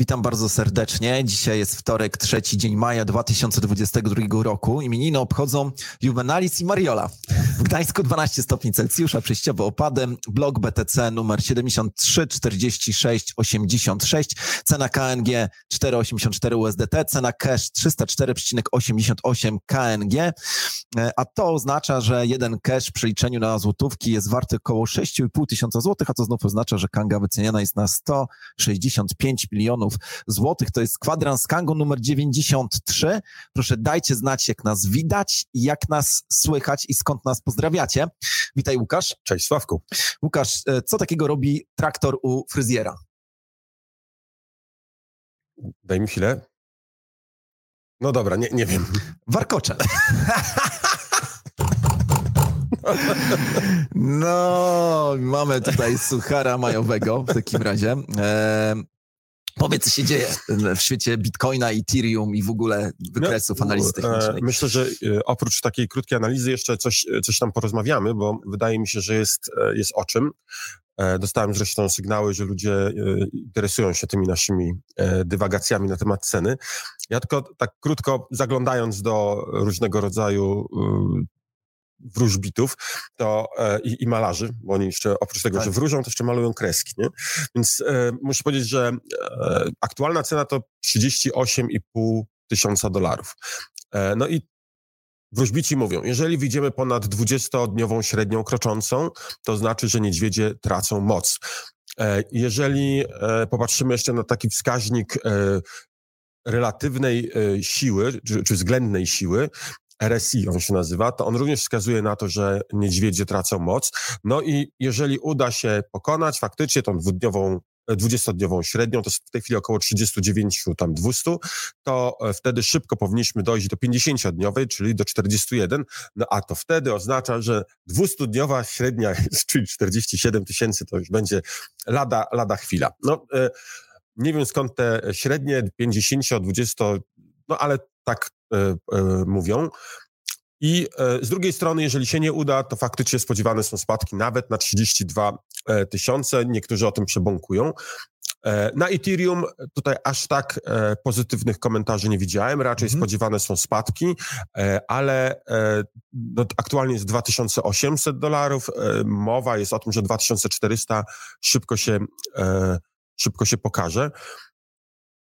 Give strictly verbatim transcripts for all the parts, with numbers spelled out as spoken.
Witam bardzo serdecznie. Dzisiaj jest wtorek, trzeci dzień maja dwa tysiące dwudziestego drugiego roku. Imieniny obchodzą Juvenalis i Mariola. W Gdańsku dwanaście stopni Celsjusza, przejściowo opadem. Blok B T C numer siedemdziesiąt trzy czterdzieści sześć osiemdziesiąt sześć. Cena K N G cztery przecinek osiemdziesiąt cztery U S D T. Cena cash trzysta cztery przecinek osiemdziesiąt osiem K N G. A to oznacza, że jeden cash przy liczeniu na złotówki jest warty około sześć i pół tysiąca złotych, a to znów oznacza, że Kanga wyceniana jest na sto sześćdziesiąt pięć milionów złotych. To jest kwadrans Kango numer dziewięćdziesiąt trzy. Proszę dajcie znać, jak nas widać, jak nas słychać i skąd nas pozdrawiacie. Witaj, Łukasz. Cześć, Sławku. Łukasz, co takiego robi traktor u fryzjera? Daj mi chwilę. No dobra, nie, nie wiem. Warkocze. No, mamy tutaj suchara majowego w takim razie. E- Powiedz, co się dzieje w świecie Bitcoina, Ethereum i w ogóle wykresów no, analizy technicznej. Myślę, że oprócz takiej krótkiej analizy jeszcze coś, coś tam porozmawiamy, bo wydaje mi się, że jest, jest o czym. Dostałem zresztą sygnały, że ludzie interesują się tymi naszymi dywagacjami na temat ceny. Ja tylko tak krótko zaglądając do różnego rodzaju wróżbitów to, e, i, i malarzy, bo oni jeszcze oprócz tego, tak. że wróżą, to jeszcze malują kreski. Nie? Więc e, muszę powiedzieć, że e, aktualna cena to trzydzieści osiem i pół tysiąca dolarów. E, no i wróżbici mówią, jeżeli wyjdziemy ponad dwudziestodniową średnią kroczącą, to znaczy, że niedźwiedzie tracą moc. E, jeżeli e, popatrzymy jeszcze na taki wskaźnik e, relatywnej e, siły, czy, czy względnej siły, R S I on się nazywa, to on również wskazuje na to, że niedźwiedzie tracą moc. No i jeżeli uda się pokonać faktycznie tą dwudniową, dwudziestodniową średnią, to jest w tej chwili około trzydzieści dziewięć, tam dwieście, to wtedy szybko powinniśmy dojść do pięćdziesięciodniowej, czyli do czterdziestu jeden, no a to wtedy oznacza, że dwustodniowa średnia, czyli czterdzieści siedem tysięcy, to już będzie lada, lada chwila. No, nie wiem skąd te średnie, pięćdziesiąt, dwadzieścia, no ale tak Y, y, mówią. I y, z drugiej strony, jeżeli się nie uda, to faktycznie spodziewane są spadki nawet na trzydzieści dwa tysiące. Niektórzy o tym przebąkują. Y, na Ethereum tutaj aż tak y, pozytywnych komentarzy nie widziałem. Raczej mm. spodziewane są spadki, y, ale y, no, aktualnie jest dwa tysiące osiemset dolarów. Y, mowa jest o tym, że dwa tysiące czterysta szybko się, y, szybko się pokaże.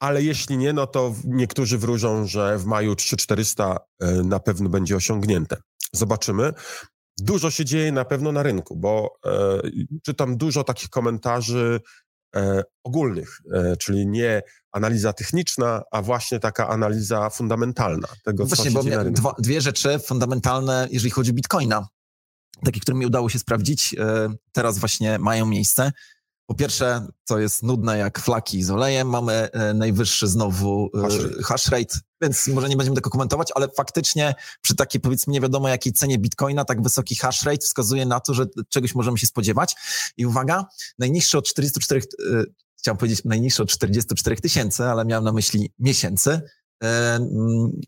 Ale jeśli nie, no to niektórzy wróżą, że w maju trzy tysiące czterysta na pewno będzie osiągnięte. Zobaczymy. Dużo się dzieje na pewno na rynku, bo e, czytam dużo takich komentarzy e, ogólnych, e, czyli nie analiza techniczna, a właśnie taka analiza fundamentalna tego, no co właśnie, się bo dzieje na rynku. Dwa, dwie rzeczy fundamentalne, jeżeli chodzi o Bitcoina, takie, które mi udało się sprawdzić, e, teraz właśnie mają miejsce. Po pierwsze, co jest nudne jak flaki z olejem, mamy najwyższy znowu hash rate. hash rate, więc może nie będziemy tego komentować, ale faktycznie przy takiej powiedzmy nie wiadomo jakiej cenie Bitcoina tak wysoki hash rate wskazuje na to, że czegoś możemy się spodziewać. I uwaga, najniższy od czterdziestu czterech, chciałem powiedzieć najniższy od czterdziestu czterech tysięcy, ale miałem na myśli miesięcy,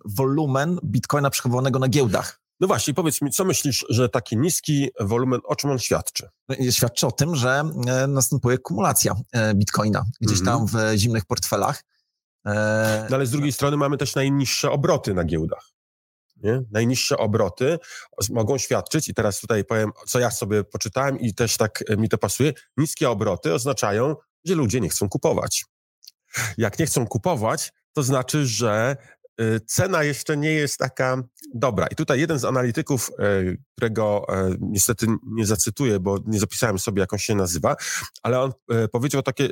wolumen Bitcoina przechowywanego na giełdach. No właśnie, powiedz mi, co myślisz, że taki niski wolumen, o czym on świadczy? Świadczy o tym, że następuje kumulacja Bitcoina gdzieś mm-hmm. tam w zimnych portfelach. No ale z drugiej strony mamy też najniższe obroty na giełdach. Nie? Najniższe obroty mogą świadczyć, i teraz tutaj powiem, co ja sobie poczytałem i też tak mi to pasuje, niskie obroty oznaczają, że ludzie nie chcą kupować. Jak nie chcą kupować, to znaczy, że cena jeszcze nie jest taka dobra. I tutaj jeden z analityków, którego niestety nie zacytuję, bo nie zapisałem sobie, jak on się nazywa, ale on powiedział takie,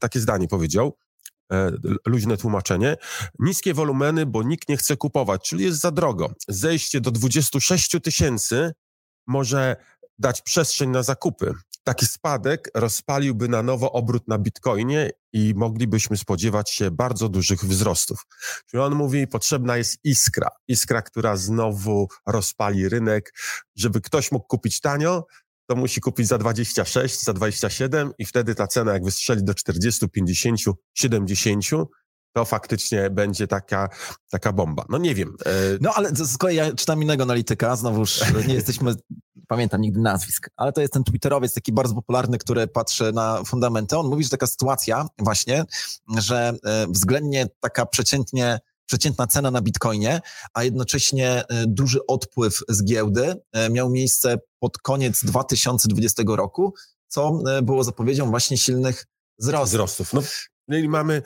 takie zdanie, powiedział, luźne tłumaczenie, niskie wolumeny, bo nikt nie chce kupować, czyli jest za drogo. Zejście do dwudziestu sześciu tysięcy może dać przestrzeń na zakupy. Taki spadek rozpaliłby na nowo obrót na Bitcoinie i moglibyśmy spodziewać się bardzo dużych wzrostów. Czyli on mówi, potrzebna jest iskra. Iskra, która znowu rozpali rynek. Żeby ktoś mógł kupić tanio, to musi kupić za dwadzieścia sześć, za dwadzieścia siedem i wtedy ta cena jak wystrzeli do czterdziestu, pięćdziesięciu, siedemdziesięciu, to faktycznie będzie taka, taka bomba. No nie wiem. No ale z kolei ja czytam innego analityka, znowuż nie jesteśmy, pamiętam nigdy nazwisk, ale to jest ten twitterowiec taki bardzo popularny, który patrzy na fundamenty. On mówi, że taka sytuacja właśnie, że względnie taka przeciętnie przeciętna cena na bitcoinie, a jednocześnie duży odpływ z giełdy miał miejsce pod koniec dwa tysiące dwudziestego roku, co było zapowiedzią właśnie silnych wzrostów. wzrostów. No. Mamy,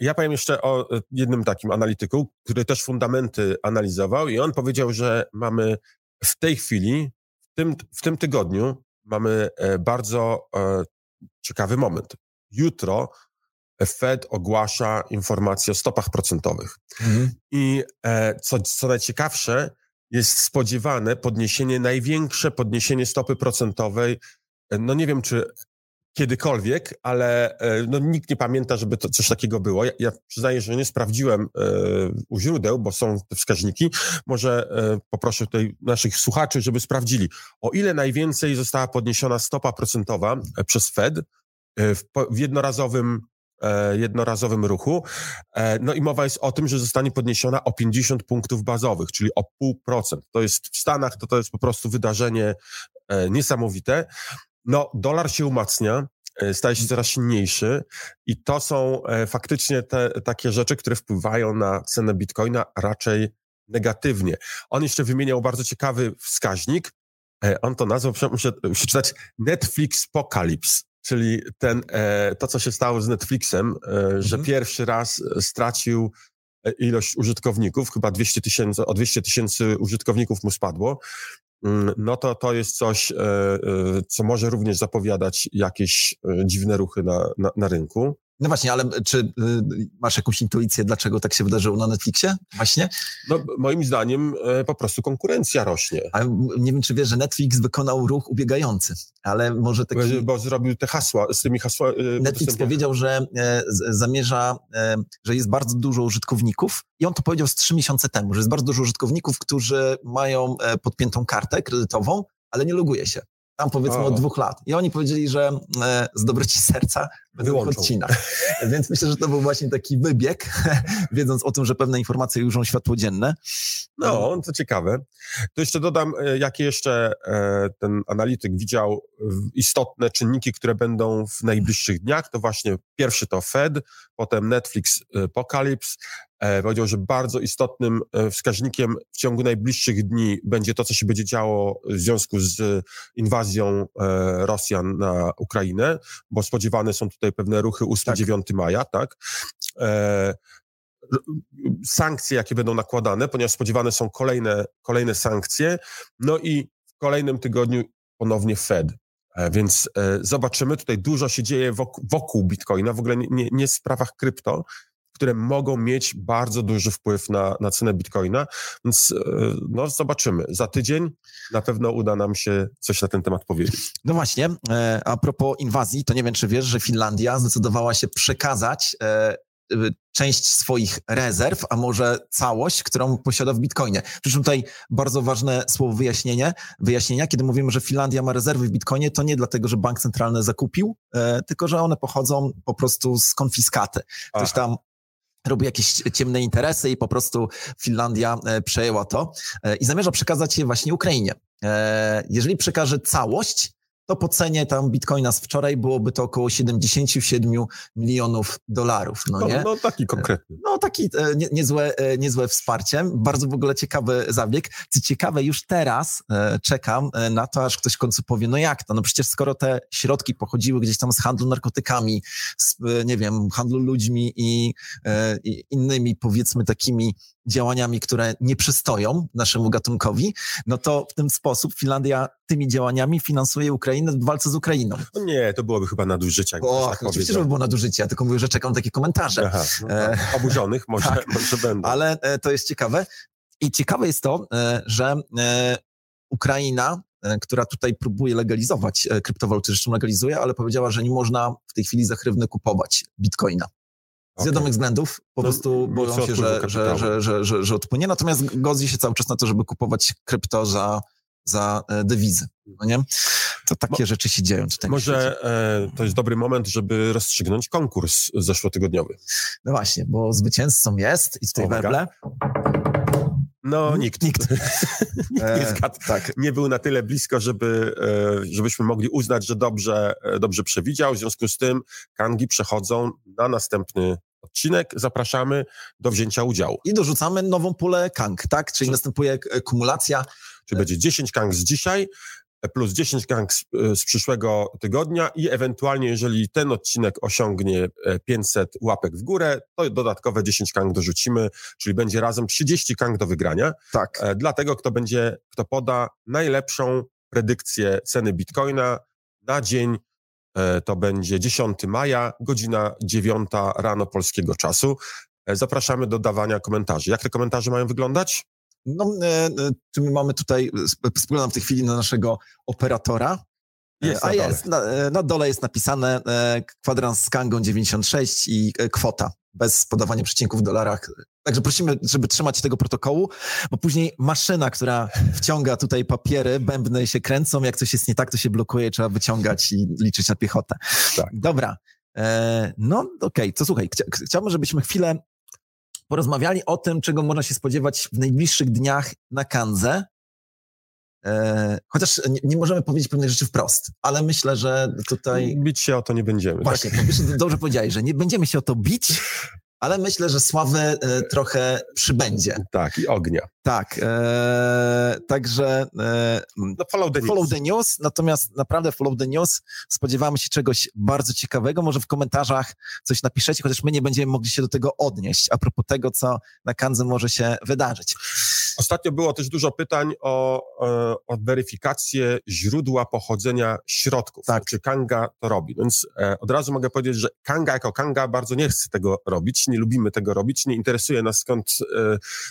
ja powiem jeszcze o jednym takim analityku, który też fundamenty analizował i on powiedział, że mamy w tej chwili, w tym, w tym tygodniu mamy bardzo ciekawy moment. Jutro Fed ogłasza informacje o stopach procentowych. Mhm. I co, co najciekawsze, jest spodziewane podniesienie, największe podniesienie stopy procentowej, no nie wiem czy kiedykolwiek, ale no, nikt nie pamięta, żeby to, coś takiego było. Ja, ja przyznaję, że nie sprawdziłem e, u źródeł, bo są te wskaźniki. Może e, poproszę tutaj naszych słuchaczy, żeby sprawdzili, o ile najwięcej została podniesiona stopa procentowa przez Fed w, w jednorazowym, e, jednorazowym ruchu. E, no i mowa jest o tym, że zostanie podniesiona o pięćdziesiąt punktów bazowych, czyli o pół procent. To jest w Stanach, to, to jest po prostu wydarzenie e, niesamowite. No, dolar się umacnia, staje się coraz silniejszy i to są faktycznie te takie rzeczy, które wpływają na cenę bitcoina raczej negatywnie. On jeszcze wymieniał bardzo ciekawy wskaźnik, on to nazwał, muszę przeczytać, Netflixpokalips, czyli ten, to, co się stało z Netflixem, że mhm. pierwszy raz stracił ilość użytkowników, chyba dwieście tysięcy, o dwieście tysięcy użytkowników mu spadło. No to to jest coś, co może również zapowiadać jakieś dziwne ruchy na, na, na rynku. No właśnie, ale czy masz jakąś intuicję, dlaczego tak się wydarzyło na Netflixie właśnie? No moim zdaniem po prostu konkurencja rośnie. Ale nie wiem, czy wiesz, że Netflix wykonał ruch ubiegający, ale może taki... Bo, bo zrobił te hasła, z tymi hasłami... Netflix powiedział, że zamierza, że jest bardzo dużo użytkowników i on to powiedział z trzy miesiące temu, że jest bardzo dużo użytkowników, którzy mają podpiętą kartę kredytową, ale nie loguje się. Tam powiedzmy o. od dwóch lat. I oni powiedzieli, że e, z dobroci serca będą odcinać. Więc myślę, że to był właśnie taki wybieg, wiedząc o tym, że pewne informacje ujrzą światło dzienne. No, no, to ciekawe. To jeszcze dodam, jakie jeszcze e, ten analityk widział istotne czynniki, które będą w najbliższych dniach. To właśnie pierwszy to Fed, potem Netflix Pokalips. E, powiedział, że bardzo istotnym wskaźnikiem w ciągu najbliższych dni będzie to, co się będzie działo w związku z inwazją e, Rosjan na Ukrainę, bo spodziewane są tutaj pewne ruchy ósmego do dziewiątego tak. maja, tak? E, sankcje, jakie będą nakładane, ponieważ spodziewane są kolejne, kolejne sankcje, no i w kolejnym tygodniu ponownie Fed. Więc e, zobaczymy, tutaj dużo się dzieje wokół, wokół Bitcoina, w ogóle nie, nie w sprawach krypto, które mogą mieć bardzo duży wpływ na, na cenę Bitcoina, więc no, zobaczymy. Za tydzień na pewno uda nam się coś na ten temat powiedzieć. No właśnie, a propos inwazji, to nie wiem, czy wiesz, że Finlandia zdecydowała się przekazać część swoich rezerw, a może całość, którą posiada w Bitcoinie. Przy czym tutaj bardzo ważne słowo wyjaśnienie. Wyjaśnienia, kiedy mówimy, że Finlandia ma rezerwy w Bitcoinie, to nie dlatego, że bank centralny zakupił, tylko że one pochodzą po prostu z konfiskaty. Ktoś tam robi jakieś ciemne interesy i po prostu Finlandia przejęła to i zamierza przekazać je właśnie Ukrainie. Jeżeli przekaże całość, to po cenie tam bitcoina z wczoraj byłoby to około siedemdziesiąt siedem milionów dolarów. No, no, nie? no taki konkretny. No taki nie, niezłe, niezłe wsparcie. Bardzo w ogóle ciekawy zabieg. Co ciekawe, już teraz czekam na to, aż ktoś w końcu powie, no jak to? No przecież skoro te środki pochodziły gdzieś tam z handlu narkotykami, z, nie wiem, handlu ludźmi i, i innymi powiedzmy takimi działaniami, które nie przystoją naszemu gatunkowi, no to w ten sposób Finlandia tymi działaniami finansuje Ukrainę w walce z Ukrainą. No nie, to byłoby chyba nadużycie. O, tak oczywiście, że by było nadużycie, ja tylko mówię, że czekam takie komentarze. Aha, no tak. Oburzonych może, tak, może będą. Ale to jest ciekawe i ciekawe jest to, że Ukraina, która tutaj próbuje legalizować kryptowaluty, zresztą legalizuje, ale powiedziała, że nie można w tej chwili zachrywnie kupować bitcoina. Z wiadomych okay. względów, po no, prostu boją się, że, że, że, że, że, że odpłynie, natomiast godzi się cały czas na to, żeby kupować krypto za, za dewizy. No nie? to takie Bo, rzeczy się dzieją tutaj. Może e, to jest dobry moment, żeby rozstrzygnąć konkurs zeszłotygodniowy. No właśnie, bo zwycięzcą jest i tutaj weble. No nikt. Nikt. nikt nie zgadł. E, tak. Nie był na tyle blisko, żeby, żebyśmy mogli uznać, że dobrze, dobrze przewidział. W związku z tym Kangi przechodzą na następny odcinek. Zapraszamy do wzięcia udziału. I dorzucamy nową pulę Kang, tak? Czyli Co? następuje kumulacja. Czyli będzie dziesięć Kang z dzisiaj, plus dziesięć Kang z, z przyszłego tygodnia i ewentualnie, jeżeli ten odcinek osiągnie pięćset łapek w górę, to dodatkowe dziesięć Kang dorzucimy, czyli będzie razem trzydzieści Kang do wygrania. Tak. E, dlatego, kto będzie, kto poda najlepszą predykcję ceny bitcoina na dzień, e, to będzie dziesiątego maja, godzina dziewiąta rano polskiego czasu. E, zapraszamy do dawania komentarzy. Jak te komentarze mają wyglądać? No, czy my mamy tutaj, spoglądam w tej chwili na naszego operatora, jest a na jest, na, na dole jest napisane kwadrans z Kangą dziewięćdziesiąt sześć i kwota, bez podawania przecinków w dolarach. Także prosimy, żeby trzymać się tego protokołu, bo później maszyna, która wciąga tutaj papiery, bębny się kręcą, jak coś jest nie tak, to się blokuje, trzeba wyciągać i liczyć na piechotę. Tak. Dobra, no okej, okay. To słuchaj, chcia, chciałbym, żebyśmy chwilę porozmawiali o tym, czego można się spodziewać w najbliższych dniach na Kandze. E, chociaż nie, nie możemy powiedzieć pewnych rzeczy wprost, ale myślę, że tutaj... Bić się o to nie będziemy. Właśnie, tak? to, dobrze powiedziałeś, że nie będziemy się o to bić, ale myślę, że sławy e, trochę przybędzie. Tak, i ognia. Tak, e, także... E, no follow the, follow the news. news. Natomiast naprawdę follow the news. Spodziewamy się czegoś bardzo ciekawego. Może w komentarzach coś napiszecie, chociaż my nie będziemy mogli się do tego odnieść a propos tego, co na Kandze może się wydarzyć. Ostatnio było też dużo pytań o, o weryfikację źródła pochodzenia środków. Tak. Czy Kanga to robi? Więc od razu mogę powiedzieć, że Kanga jako Kanga bardzo nie chce tego robić, nie lubimy tego robić, nie interesuje nas, skąd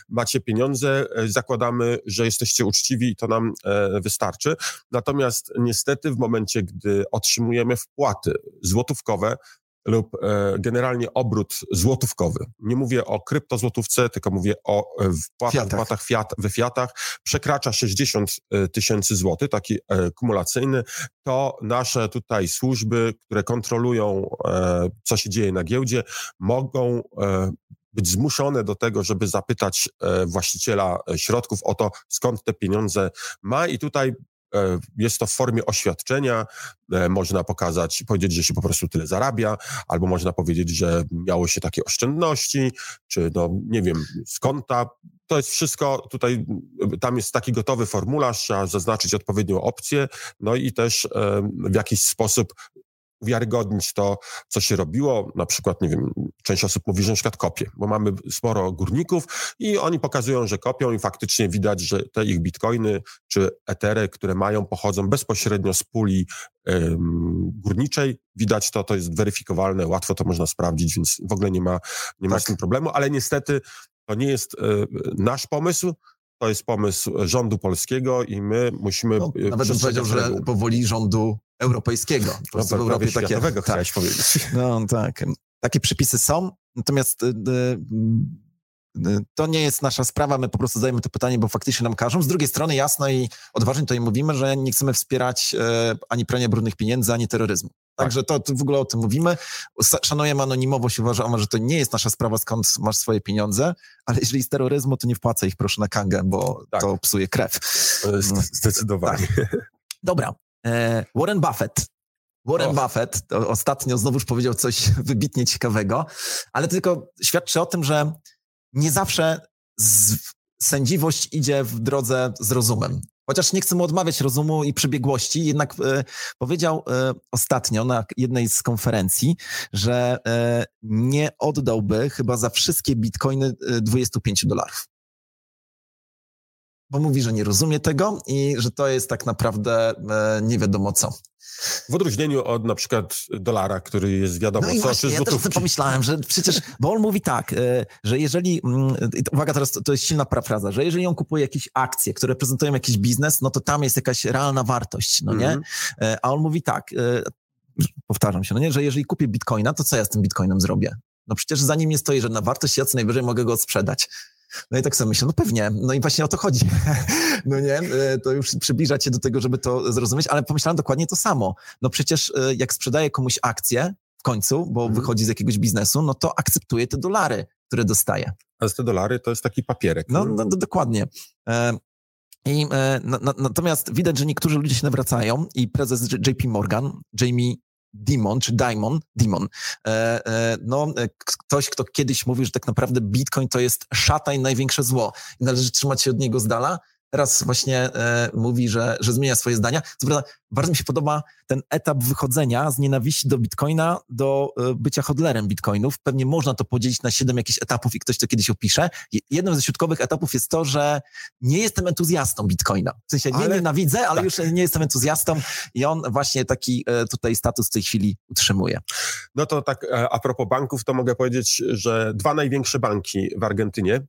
macie pieniądze, zakładamy, że jesteście uczciwi i to nam wystarczy. Natomiast niestety w momencie, gdy otrzymujemy wpłaty złotówkowe, lub e, generalnie obrót złotówkowy. Nie mówię o kryptozłotówce, tylko mówię o e, wpłatach, wpłatach fiat, we fiatach. Przekracza sześćdziesiąt tysięcy złotych, taki e, kumulacyjny. To nasze tutaj służby, które kontrolują, e, co się dzieje na giełdzie, mogą e, być zmuszone do tego, żeby zapytać e, właściciela środków o to, skąd te pieniądze ma i tutaj jest to w formie oświadczenia, można pokazać, powiedzieć, że się po prostu tyle zarabia, albo można powiedzieć, że miało się takie oszczędności, czy no nie wiem, z konta. To jest wszystko tutaj, tam jest taki gotowy formularz, trzeba zaznaczyć odpowiednią opcję, no i też w jakiś sposób uwiarygodnić to, co się robiło. Na przykład, nie wiem, część osób mówi, że na przykład kopie, bo mamy sporo górników i oni pokazują, że kopią i faktycznie widać, że te ich bitcoiny czy etery, które mają, pochodzą bezpośrednio z puli um, górniczej. Widać to, to jest weryfikowalne, łatwo to można sprawdzić, więc w ogóle nie ma, nie ma tak. z tym problemu, ale niestety to nie jest y, nasz pomysł. To jest pomysł rządu polskiego i my musimy... No, nawet bym powiedział, że powoli rządu europejskiego. Po prostu no, w Europie takie, światowego tak, chciałeś powiedzieć. No tak. Takie przepisy są, natomiast y, y, y, to nie jest nasza sprawa, my po prostu zadajemy to pytanie, bo faktycznie nam każą. Z drugiej strony jasno i odważnie tutaj mówimy, że nie chcemy wspierać y, ani prania brudnych pieniędzy, ani terroryzmu. Także to, to w ogóle o tym mówimy. Szanujemy anonimowość, uważamy, że to nie jest nasza sprawa, skąd masz swoje pieniądze, ale jeżeli z terroryzmu, to nie wpłacaj ich proszę na Kangę, bo tak. to psuje krew. Zdecydowanie. Tak. Dobra. Warren Buffett. Warren oh. Buffett ostatnio znowuż powiedział coś wybitnie ciekawego, ale tylko świadczy o tym, że nie zawsze z... sędziwość idzie w drodze z rozumem. Chociaż nie chcę mu odmawiać rozumu i przebiegłości, jednak e, powiedział e, ostatnio na jednej z konferencji, że e, nie oddałby chyba za wszystkie bitcoiny dwadzieścia pięć dolarów. Bo mówi, że nie rozumie tego i że to jest tak naprawdę e, nie wiadomo co. W odróżnieniu od na przykład dolara, który jest wiadomo no i co, właśnie, czy złotówki. Ja też pomyślałem, że przecież, bo on mówi tak, że jeżeli, uwaga teraz, to jest silna parafraza, że jeżeli on kupuje jakieś akcje, które prezentują jakiś biznes, no to tam jest jakaś realna wartość, no nie? Mm-hmm. A on mówi tak, powtarzam się, no nie, że jeżeli kupię bitcoina, to co ja z tym bitcoinem zrobię? No przecież za nim nie stoi żadna wartość, ja co najwyżej mogę go odsprzedać. No i tak sobie myślę, no pewnie, no i właśnie o to chodzi, no nie, to już przybliżać się do tego, żeby to zrozumieć, ale pomyślałem dokładnie to samo. No przecież jak sprzedaję komuś akcję w końcu, bo hmm. wychodzi z jakiegoś biznesu, no to akceptuję te dolary, które dostaję. A te dolary to jest taki papierek. No, no dokładnie. I, no, no, natomiast widać, że niektórzy ludzie się nawracają i prezes J P Morgan, Jamie Dimon, czy Dimon, Dimon, e, e, no ktoś, kto kiedyś mówił, że tak naprawdę Bitcoin to jest szatan i największe zło i należy trzymać się od niego z dala, teraz właśnie e, mówi, że, że zmienia swoje zdania. Co prawda, bardzo mi się podoba ten etap wychodzenia z nienawiści do Bitcoina do e, bycia hodlerem Bitcoinów. Pewnie można to podzielić na siedem jakichś etapów i ktoś to kiedyś opisze. Jednym ze środkowych etapów jest to, że nie jestem entuzjastą Bitcoina. W sensie ale... nie nienawidzę, ale tak. Już nie jestem entuzjastą i on właśnie taki e, tutaj status w tej chwili utrzymuje. No to tak e, a propos banków, to mogę powiedzieć, że dwa największe banki w Argentynie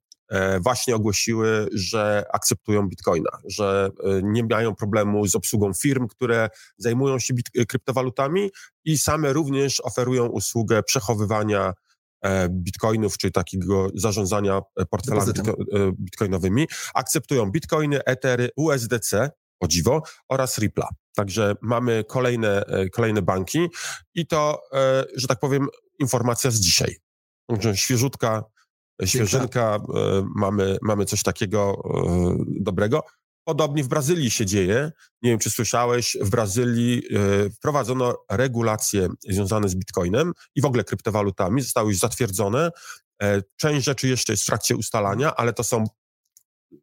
właśnie ogłosiły, że akceptują Bitcoina, że nie mają problemu z obsługą firm, które zajmują się bit- kryptowalutami i same również oferują usługę przechowywania bitcoinów, czyli takiego zarządzania portfelami bitko- bitcoinowymi. Akceptują bitcoiny, etery, U S D C, o dziwo, oraz Ripple'a. Także mamy kolejne, kolejne banki i to, że tak powiem, informacja z dzisiaj. Także świeżutka Świeżynka, mamy, mamy coś takiego e, dobrego. Podobnie w Brazylii się dzieje. Nie wiem, czy słyszałeś, w Brazylii e, wprowadzono regulacje związane z Bitcoinem i w ogóle kryptowalutami. Zostały już zatwierdzone. E, część rzeczy jeszcze jest w trakcie ustalania, ale to są,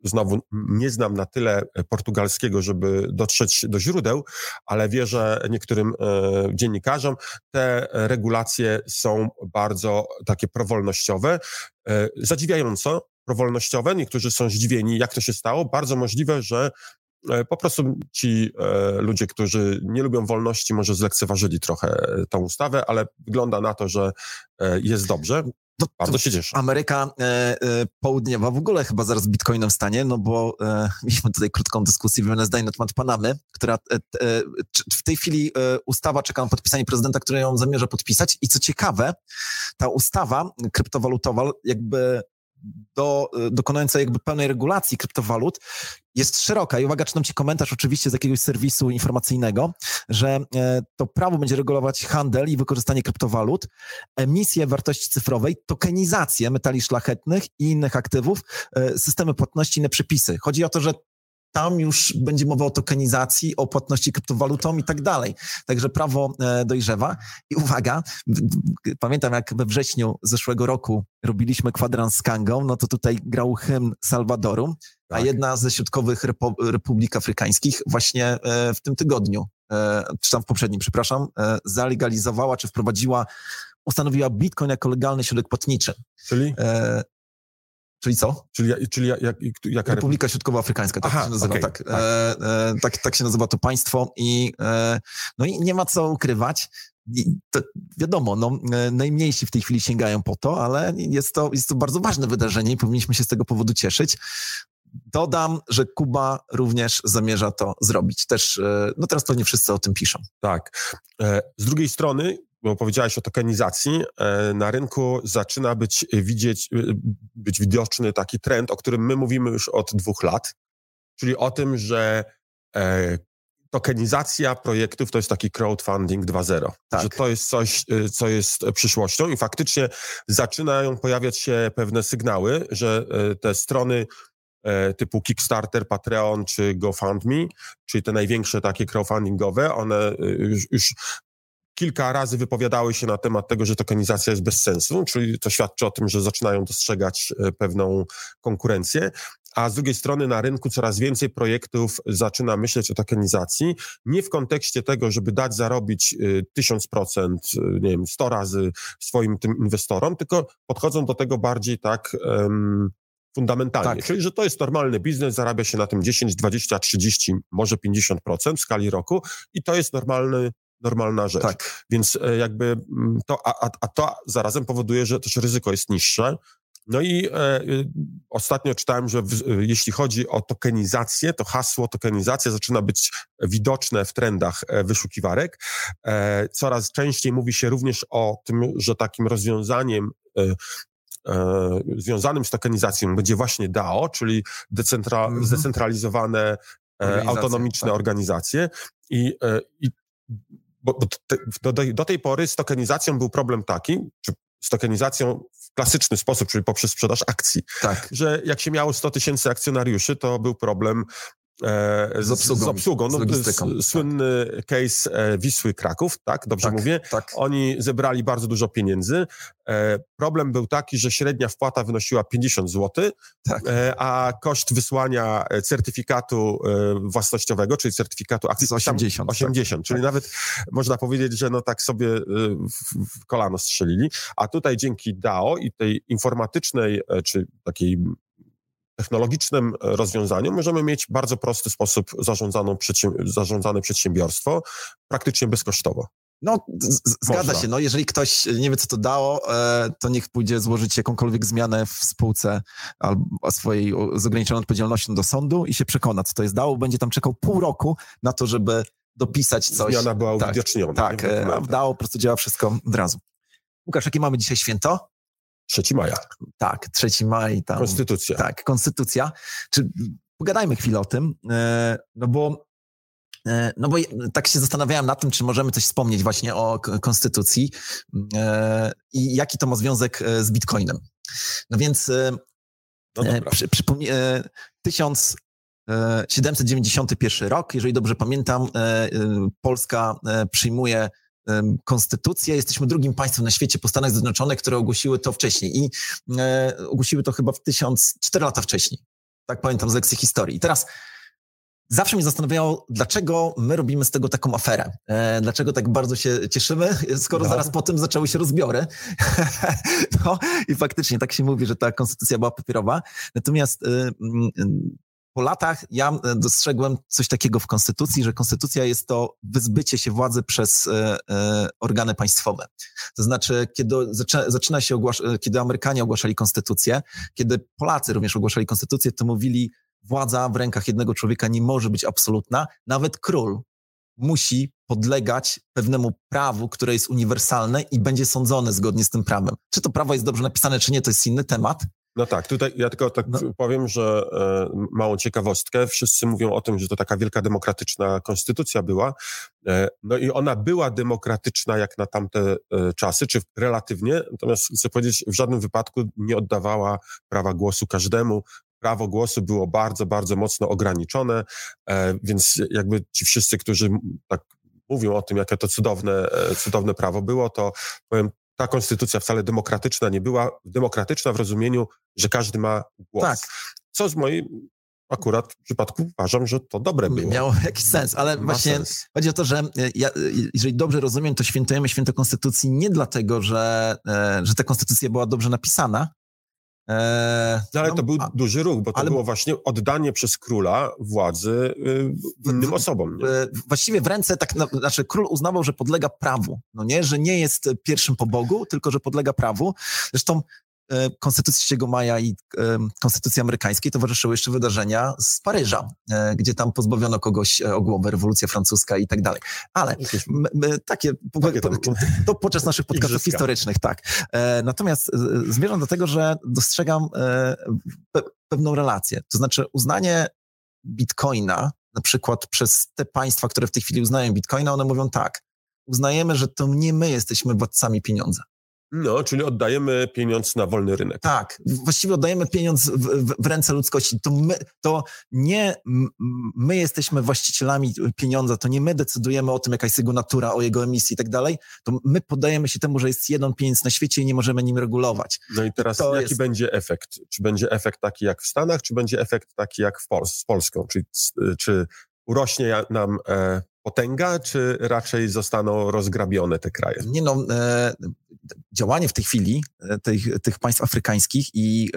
znowu nie znam na tyle portugalskiego, żeby dotrzeć do źródeł, ale wierzę niektórym e, dziennikarzom, te regulacje są bardzo takie prowolnościowe, e, zadziwiająco prowolnościowe, niektórzy są zdziwieni, jak to się stało, bardzo możliwe, że e, po prostu ci e, ludzie, którzy nie lubią wolności, może zlekceważyli trochę tą ustawę, ale wygląda na to, że e, jest dobrze. No, bardzo się cieszę. Ameryka e, e, Południowa w ogóle chyba zaraz Bitcoinem stanie, no bo e, mieliśmy tutaj krótką dyskusję, wymianę zdań na temat Panamy, która e, e, w tej chwili e, ustawa czeka na podpisanie prezydenta, który ją zamierza podpisać i co ciekawe, ta ustawa kryptowalutowa jakby do, dokonująca jakby pełnej regulacji kryptowalut jest szeroka i uwaga, czytam ci komentarz oczywiście z jakiegoś serwisu informacyjnego, że e, to prawo będzie regulować handel i wykorzystanie kryptowalut, emisję wartości cyfrowej, tokenizację metali szlachetnych i innych aktywów, e, systemy płatności, inne przepisy. Chodzi o to, że tam już będzie mowa o tokenizacji, o płatności kryptowalutą i tak dalej. Także prawo dojrzewa. I uwaga, pamiętam jak we wrześniu zeszłego roku robiliśmy kwadrans z Kangą, no to tutaj grał hymn Salwadoru, tak. A jedna ze środkowych repu- republik afrykańskich właśnie w tym tygodniu, czy tam w poprzednim, przepraszam, zalegalizowała, czy wprowadziła, ustanowiła Bitcoin jako legalny środek płatniczy. Czyli? E- Czyli co? Czyli, czyli jak, jak, jaka... Republika Środkowoafrykańska, tak Aha, się nazywa, okay, tak. Tak. E, e, tak, tak się nazywa to państwo i, e, no i nie ma co ukrywać. To wiadomo, no, najmniejsi w tej chwili sięgają po to, ale jest to, jest to bardzo ważne wydarzenie i powinniśmy się z tego powodu cieszyć. Dodam, że Kuba również zamierza to zrobić. Też, no teraz pewnie wszyscy o tym piszą. Tak. Z drugiej strony, bo powiedziałeś o tokenizacji, na rynku zaczyna być, widzieć, być widoczny taki trend, o którym my mówimy już od dwóch lat, czyli o tym, że tokenizacja projektów to jest taki crowdfunding dwa zero, tak. Że to jest coś, co jest przyszłością i faktycznie zaczynają pojawiać się pewne sygnały, że te strony typu Kickstarter, Patreon czy GoFundMe, czyli te największe takie crowdfundingowe, one już, już kilka razy wypowiadały się na temat tego, że tokenizacja jest bez sensu, czyli to świadczy o tym, że zaczynają dostrzegać pewną konkurencję, a z drugiej strony na rynku coraz więcej projektów zaczyna myśleć o tokenizacji, nie w kontekście tego, żeby dać zarobić tysiąc procent, nie wiem, sto razy swoim tym inwestorom, tylko podchodzą do tego bardziej tak... Um, fundamentalnie, tak. Czyli że to jest normalny biznes, zarabia się na tym dziesięć, dwadzieścia, trzydzieści, może pięćdziesiąt procent w skali roku i to jest normalny, normalna rzecz. Tak. Więc jakby to, a, a to zarazem powoduje, że też ryzyko jest niższe. No i e, ostatnio czytałem, że w, jeśli chodzi o tokenizację, to hasło tokenizacja zaczyna być widoczne w trendach wyszukiwarek. E, coraz częściej mówi się również o tym, że takim rozwiązaniem e, e, związanym z tokenizacją będzie właśnie D A O, czyli decentra, mhm. zdecentralizowane, e, autonomiczne tak. organizacje. I, e, i bo te, do, do tej pory z tokenizacją był problem taki, czy z tokenizacją w klasyczny sposób, czyli poprzez sprzedaż akcji, tak. że jak się miało sto tysięcy akcjonariuszy, to był problem E, z, obsługą, z obsługą, no, z s, słynny tak. case e, Wisły Kraków, tak, dobrze tak, mówię, tak. Oni zebrali bardzo dużo pieniędzy, e, problem był taki, że średnia wpłata wynosiła pięćdziesiąt złotych, tak. e, a koszt wysłania certyfikatu e, własnościowego, czyli certyfikatu akcji osiemdziesiąt, osiemdziesiąt tak. czyli tak. nawet można powiedzieć, że no tak sobie e, w, w kolano strzelili, a tutaj dzięki D A O i tej informatycznej, e, czy takiej technologicznym rozwiązaniu możemy mieć w bardzo prosty sposób zarządzane przedsiębiorstwo, praktycznie bezkosztowo. No, z- zgadza Można. się. No, jeżeli ktoś nie wie, co to dało, e, to niech pójdzie złożyć jakąkolwiek zmianę w spółce albo swojej z ograniczoną odpowiedzialnością do sądu i się przekona, co to jest dało. Będzie tam czekał pół roku na to, żeby dopisać coś. Zmiana była uwidoczniona. Tak, tak e, dało po prostu działa wszystko od razu. Łukasz, jakie mamy dzisiaj święto? trzeciego maja. Tak, trzeciego maja. Tam, konstytucja. Tak, konstytucja. Czy, pogadajmy chwilę o tym, no bo, no bo tak się zastanawiałem nad tym, czy możemy coś wspomnieć właśnie o konstytucji i jaki to ma związek z Bitcoinem. No więc no przy, przypomnę, tysiąc siedemset dziewięćdziesiąty pierwszy rok, jeżeli dobrze pamiętam, Polska przyjmuje konstytucję. Jesteśmy drugim państwem na świecie po Stanach Zjednoczonych, które ogłosiły to wcześniej i e, ogłosiły to chyba w tysiąc cztery lata wcześniej. Tak pamiętam z lekcji historii. I teraz zawsze mnie zastanawiało, dlaczego my robimy z tego taką aferę. E, dlaczego tak bardzo się cieszymy, skoro no. zaraz po tym zaczęły się rozbiory. No i faktycznie tak się mówi, że ta konstytucja była papierowa. Natomiast y, y, y, po latach ja dostrzegłem coś takiego w konstytucji, że konstytucja jest to wyzbycie się władzy przez e, e, organy państwowe. To znaczy, kiedy zaczyna się ogłasz- kiedy Amerykanie ogłaszali konstytucję, kiedy Polacy również ogłaszali konstytucję, to mówili, władza w rękach jednego człowieka nie może być absolutna, nawet król musi podlegać pewnemu prawu, które jest uniwersalne i będzie sądzony zgodnie z tym prawem. Czy to prawo jest dobrze napisane, czy nie, to jest inny temat. No tak, tutaj ja tylko tak no. powiem, że e, małą ciekawostkę. Wszyscy mówią o tym, że to taka wielka demokratyczna konstytucja była. E, no i ona była demokratyczna jak na tamte e, czasy, czy relatywnie, natomiast chcę powiedzieć, w żadnym wypadku nie oddawała prawa głosu każdemu. Prawo głosu było bardzo, bardzo mocno ograniczone, e, więc jakby ci wszyscy, którzy tak mówią o tym, jakie to cudowne, e, cudowne prawo było, to powiem, ta konstytucja wcale demokratyczna nie była, demokratyczna w rozumieniu, że każdy ma głos. Tak. Co z moim akurat w przypadku uważam, że to dobre było. Miało jakiś sens, ale Ma właśnie sens. Chodzi o to, że ja, jeżeli dobrze rozumiem, to świętujemy święto konstytucji nie dlatego, że, że ta konstytucja była dobrze napisana. E, no ale no, to był a, duży ruch, bo to ale, było właśnie oddanie przez króla władzy y, innym w, osobom. Y, właściwie w ręce, tak, no, znaczy król uznawał, że podlega prawu, no nie, że nie jest pierwszym po Bogu, tylko że podlega prawu. Zresztą y, Konstytucja trzeciego maja i y, Konstytucji amerykańskiej towarzyszyły jeszcze wydarzenia z Paryża, y, gdzie tam pozbawiono kogoś o głowę, rewolucja francuska i tak dalej. Ale my, my, takie, takie po, po, to podczas naszych podcastów historycznych, tak. E, natomiast e, zmierzam do tego, że dostrzegam e, pe, pewną relację. To znaczy uznanie Bitcoina, na przykład przez te państwa, które w tej chwili uznają Bitcoina, one mówią tak, uznajemy, że to nie my jesteśmy władcami pieniądza. No, czyli oddajemy pieniądz na wolny rynek. Tak, właściwie oddajemy pieniądz w, w, w ręce ludzkości. To, my, to nie my jesteśmy właścicielami pieniądza, to nie my decydujemy o tym, jaka jest jego natura, o jego emisji i tak dalej, to my poddajemy się temu, że jest jeden pieniądz na świecie i nie możemy nim regulować. No i teraz to jaki jest... będzie efekt? Czy będzie efekt taki jak w Stanach, czy będzie efekt taki jak w Pols- z Polską? Czyli, czy urośnie nam... E... potęga, czy raczej zostaną rozgrabione te kraje? Nie no, e, działanie w tej chwili e, tych, tych państw afrykańskich i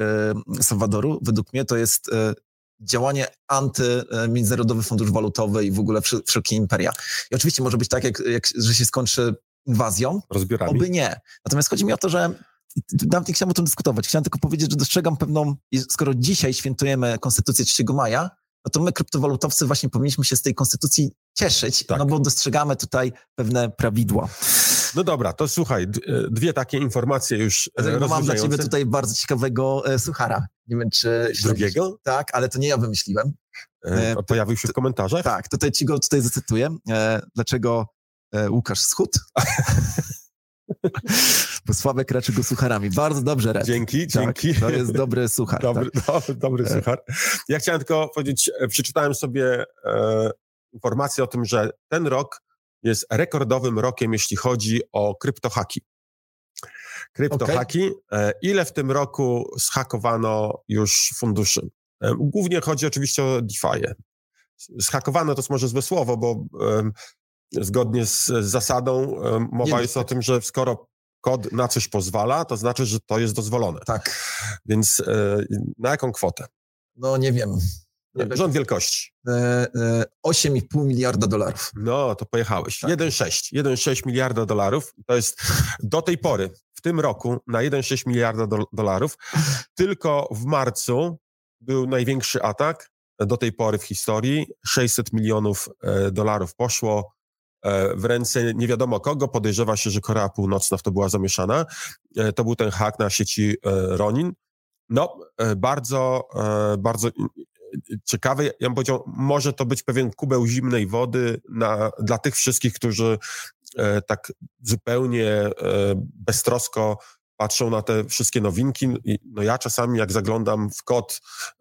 e, Salwadoru, według mnie to jest e, działanie anty-międzynarodowy fundusz walutowy i w ogóle wszy, wszelkie imperia. I oczywiście może być tak, jak, jak, że się skończy inwazją, rozbiorami. Oby nie. Natomiast chodzi mi o to, że nawet nie chciałem o tym dyskutować. Chciałem tylko powiedzieć, że dostrzegam pewną, skoro dzisiaj świętujemy Konstytucję trzeciego maja, no to my kryptowalutowcy właśnie powinniśmy się z tej konstytucji cieszyć, tak. No bo dostrzegamy tutaj pewne prawidła. No dobra, to słuchaj, dwie takie informacje już rozróżniające. Mam dla ciebie tutaj bardzo ciekawego suchara. Nie wiem, czy... Drugiego? Tak, ale to nie ja wymyśliłem. E, pojawił się w komentarzach? Tak, tutaj ci go tutaj zacytuję. E, dlaczego e, Łukasz schudł? Bo Sławek raczy go sucharami. Bardzo dobrze, Red. Dzięki, tak, dzięki. To jest dobry suchar. Dobry, tak. do, dobry suchar. Ja chciałem tylko powiedzieć, przeczytałem sobie e, informację o tym, że ten rok jest rekordowym rokiem, jeśli chodzi o kryptohaki. Kryptohaki. Okay. E, ile w tym roku zhakowano już funduszy? E, głównie chodzi oczywiście o DeFi'e. Zhakowano to jest może złe słowo, bo... E, Zgodnie z zasadą mowa nie, jest o tym, że skoro kod na coś pozwala, to znaczy, że to jest dozwolone. Tak. Więc e, na jaką kwotę? No nie wiem. Nie Rząd wielkości. E, e, osiem i pół miliarda dolarów. No, to pojechałeś. Tak. jeden przecinek sześć miliarda dolarów. To jest do tej pory, w tym roku, na jeden przecinek sześć miliarda dolarów. Tylko w marcu był największy atak do tej pory w historii. sześćset milionów dolarów poszło w ręce nie wiadomo kogo, podejrzewa się, że Korea Północna w to była zamieszana. To był ten hak na sieci Ronin. No, bardzo, bardzo ciekawy. Ja bym powiedział, może to być pewien kubeł zimnej wody na, dla tych wszystkich, którzy tak zupełnie beztrosko patrzą na te wszystkie nowinki. No ja czasami, jak zaglądam w kod,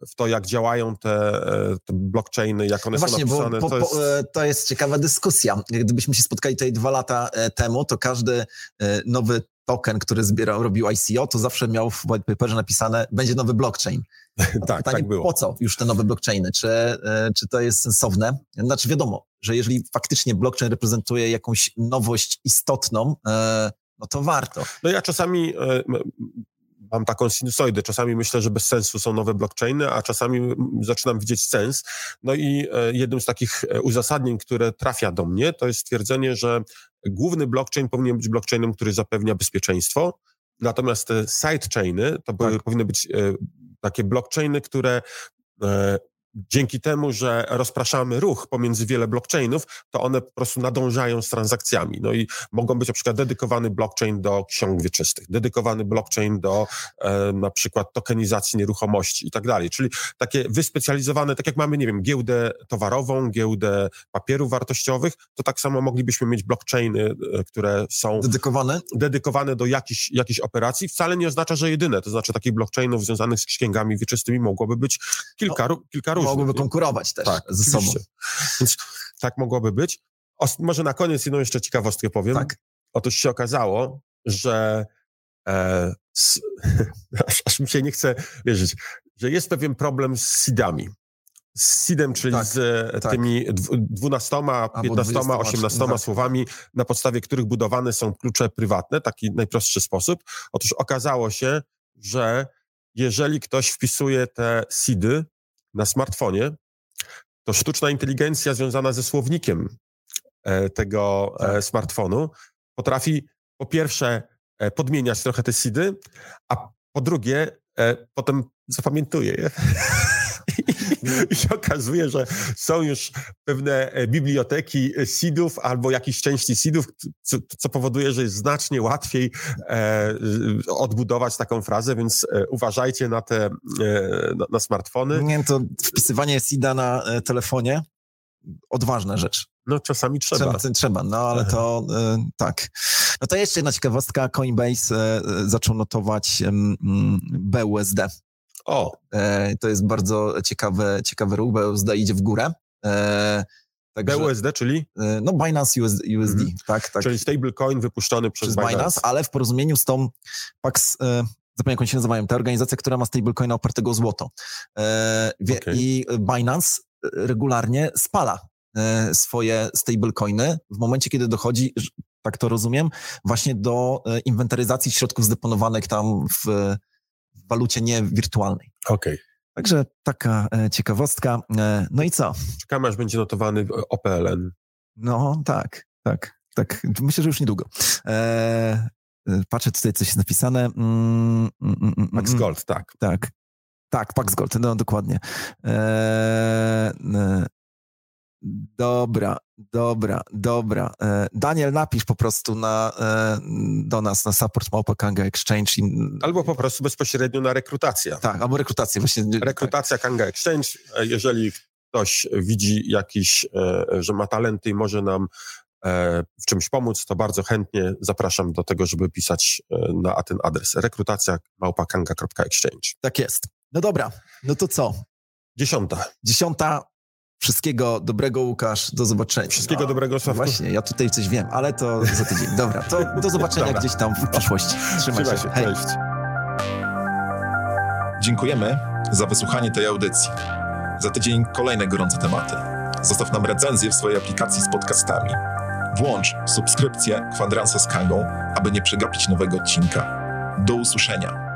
w to, jak działają te, te blockchainy, jak one no właśnie, są napisane. Bo, po, to, jest... Po, to jest ciekawa dyskusja. Gdybyśmy się spotkali tutaj dwa lata temu, to każdy nowy token, który zbierał, robił I C O, to zawsze miał w white paperze napisane, będzie nowy blockchain. tak, pytanie, tak było. Po co już te nowe blockchainy? Czy, czy to jest sensowne? Znaczy wiadomo, że jeżeli faktycznie blockchain reprezentuje jakąś nowość istotną, no to warto. No ja czasami y, mam taką sinusoidę, czasami myślę, że bez sensu są nowe blockchainy, a czasami zaczynam widzieć sens. No i y, jednym z takich uzasadnień, które trafia do mnie, to jest stwierdzenie, że główny blockchain powinien być blockchainem, który zapewnia bezpieczeństwo, natomiast te sidechainy to były, tak. powinny być y, takie blockchainy, które... Y, Dzięki temu, że rozpraszamy ruch pomiędzy wiele blockchainów, to one po prostu nadążają z transakcjami. No i mogą być na przykład dedykowany blockchain do ksiąg wieczystych, dedykowany blockchain do e, na przykład tokenizacji nieruchomości i tak dalej. Czyli takie wyspecjalizowane, tak jak mamy, nie wiem, giełdę towarową, giełdę papierów wartościowych, to tak samo moglibyśmy mieć blockchainy, które są dedykowane, dedykowane do jakichś jakich operacji. Wcale nie oznacza, że jedyne, to znaczy takich blockchainów związanych z księgami wieczystymi mogłoby być kilka, no. kilka różnych. Mogłyby konkurować też tak, ze sobą. Więc tak mogłoby być. O, może na koniec jedną jeszcze ciekawostkę powiem. Tak. Otóż się okazało, że e, s, aż mi się nie chce wierzyć, że jest pewien problem z seedami. Z seedem, czyli tak, z tak. tymi dwunastoma, piętnastoma, osiemnastoma słowami, na podstawie których budowane są klucze prywatne, taki najprostszy sposób. Otóż okazało się, że jeżeli ktoś wpisuje te seedy na smartfonie, to sztuczna inteligencja związana ze słownikiem tego tak. smartfonu potrafi po pierwsze podmieniać trochę te seedy, a po drugie potem zapamiętuje je. I się okazuje, że są już pewne biblioteki seedów albo jakichś części seedów, co, co powoduje, że jest znacznie łatwiej e, odbudować taką frazę, więc uważajcie na te, e, na, na smartfony. Nie wiem, to wpisywanie seeda na telefonie, odważna rzecz. No czasami trzeba. Trzeba, trzeba no ale Aha. to e, tak. No to jeszcze jedna ciekawostka, Coinbase e, zaczął notować m, m, B U S D. O. E, to jest bardzo ciekawy, ciekawy ruch, B U S D idzie w górę. E, także, B U S D, czyli? E, no Binance U S D, U S D mhm. tak, tak. Czyli stablecoin wypuszczony przez, przez Binance. Binance, ale w porozumieniu z tą Pax, e, zapomniałem jak oni się nazywają, ta organizacja, która ma stablecoina opartego o złoto. E, wie, okay. I Binance regularnie spala e, swoje stablecoiny w momencie, kiedy dochodzi, tak to rozumiem, właśnie do e, inwentaryzacji środków zdeponowanych tam w walucie niewirtualnej. Okej. Okay. Także taka e, ciekawostka. E, no i co? Czekamy, aż będzie notowany O P L N. No tak, tak, tak. Myślę, że już niedługo. E, patrzę, tutaj coś jest napisane. Mm, mm, mm, Pax Gold, tak. Tak. Tak, Pax Gold, no dokładnie. Eee, ne. Dobra, dobra, dobra. Daniel, napisz po prostu na, do nas na support małpa Kanga Exchange. I... Albo po prostu bezpośrednio na rekrutację. Tak, albo rekrutację właśnie. Rekrutacja tak. Kanga Exchange. Jeżeli ktoś widzi jakiś, że ma talent i może nam w czymś pomóc, to bardzo chętnie zapraszam do tego, żeby pisać na ten adres. Rekrutacja małpa kanga kropka exchange. Tak jest. No dobra, no to co? Dziesiąta. Dziesiąta. Wszystkiego dobrego, Łukasz, do zobaczenia. Wszystkiego no, dobrego, Sławku. Właśnie, ja tutaj coś wiem, ale to za tydzień. Dobra, to do zobaczenia Dobra. Gdzieś tam w przyszłości. Trzymaj, Trzymaj się. się. Hej. Cześć. Dziękujemy za wysłuchanie tej audycji. Za tydzień kolejne gorące tematy. Zostaw nam recenzję w swojej aplikacji z podcastami. Włącz subskrypcję Kwadransa z Kangą, aby nie przegapić nowego odcinka. Do usłyszenia.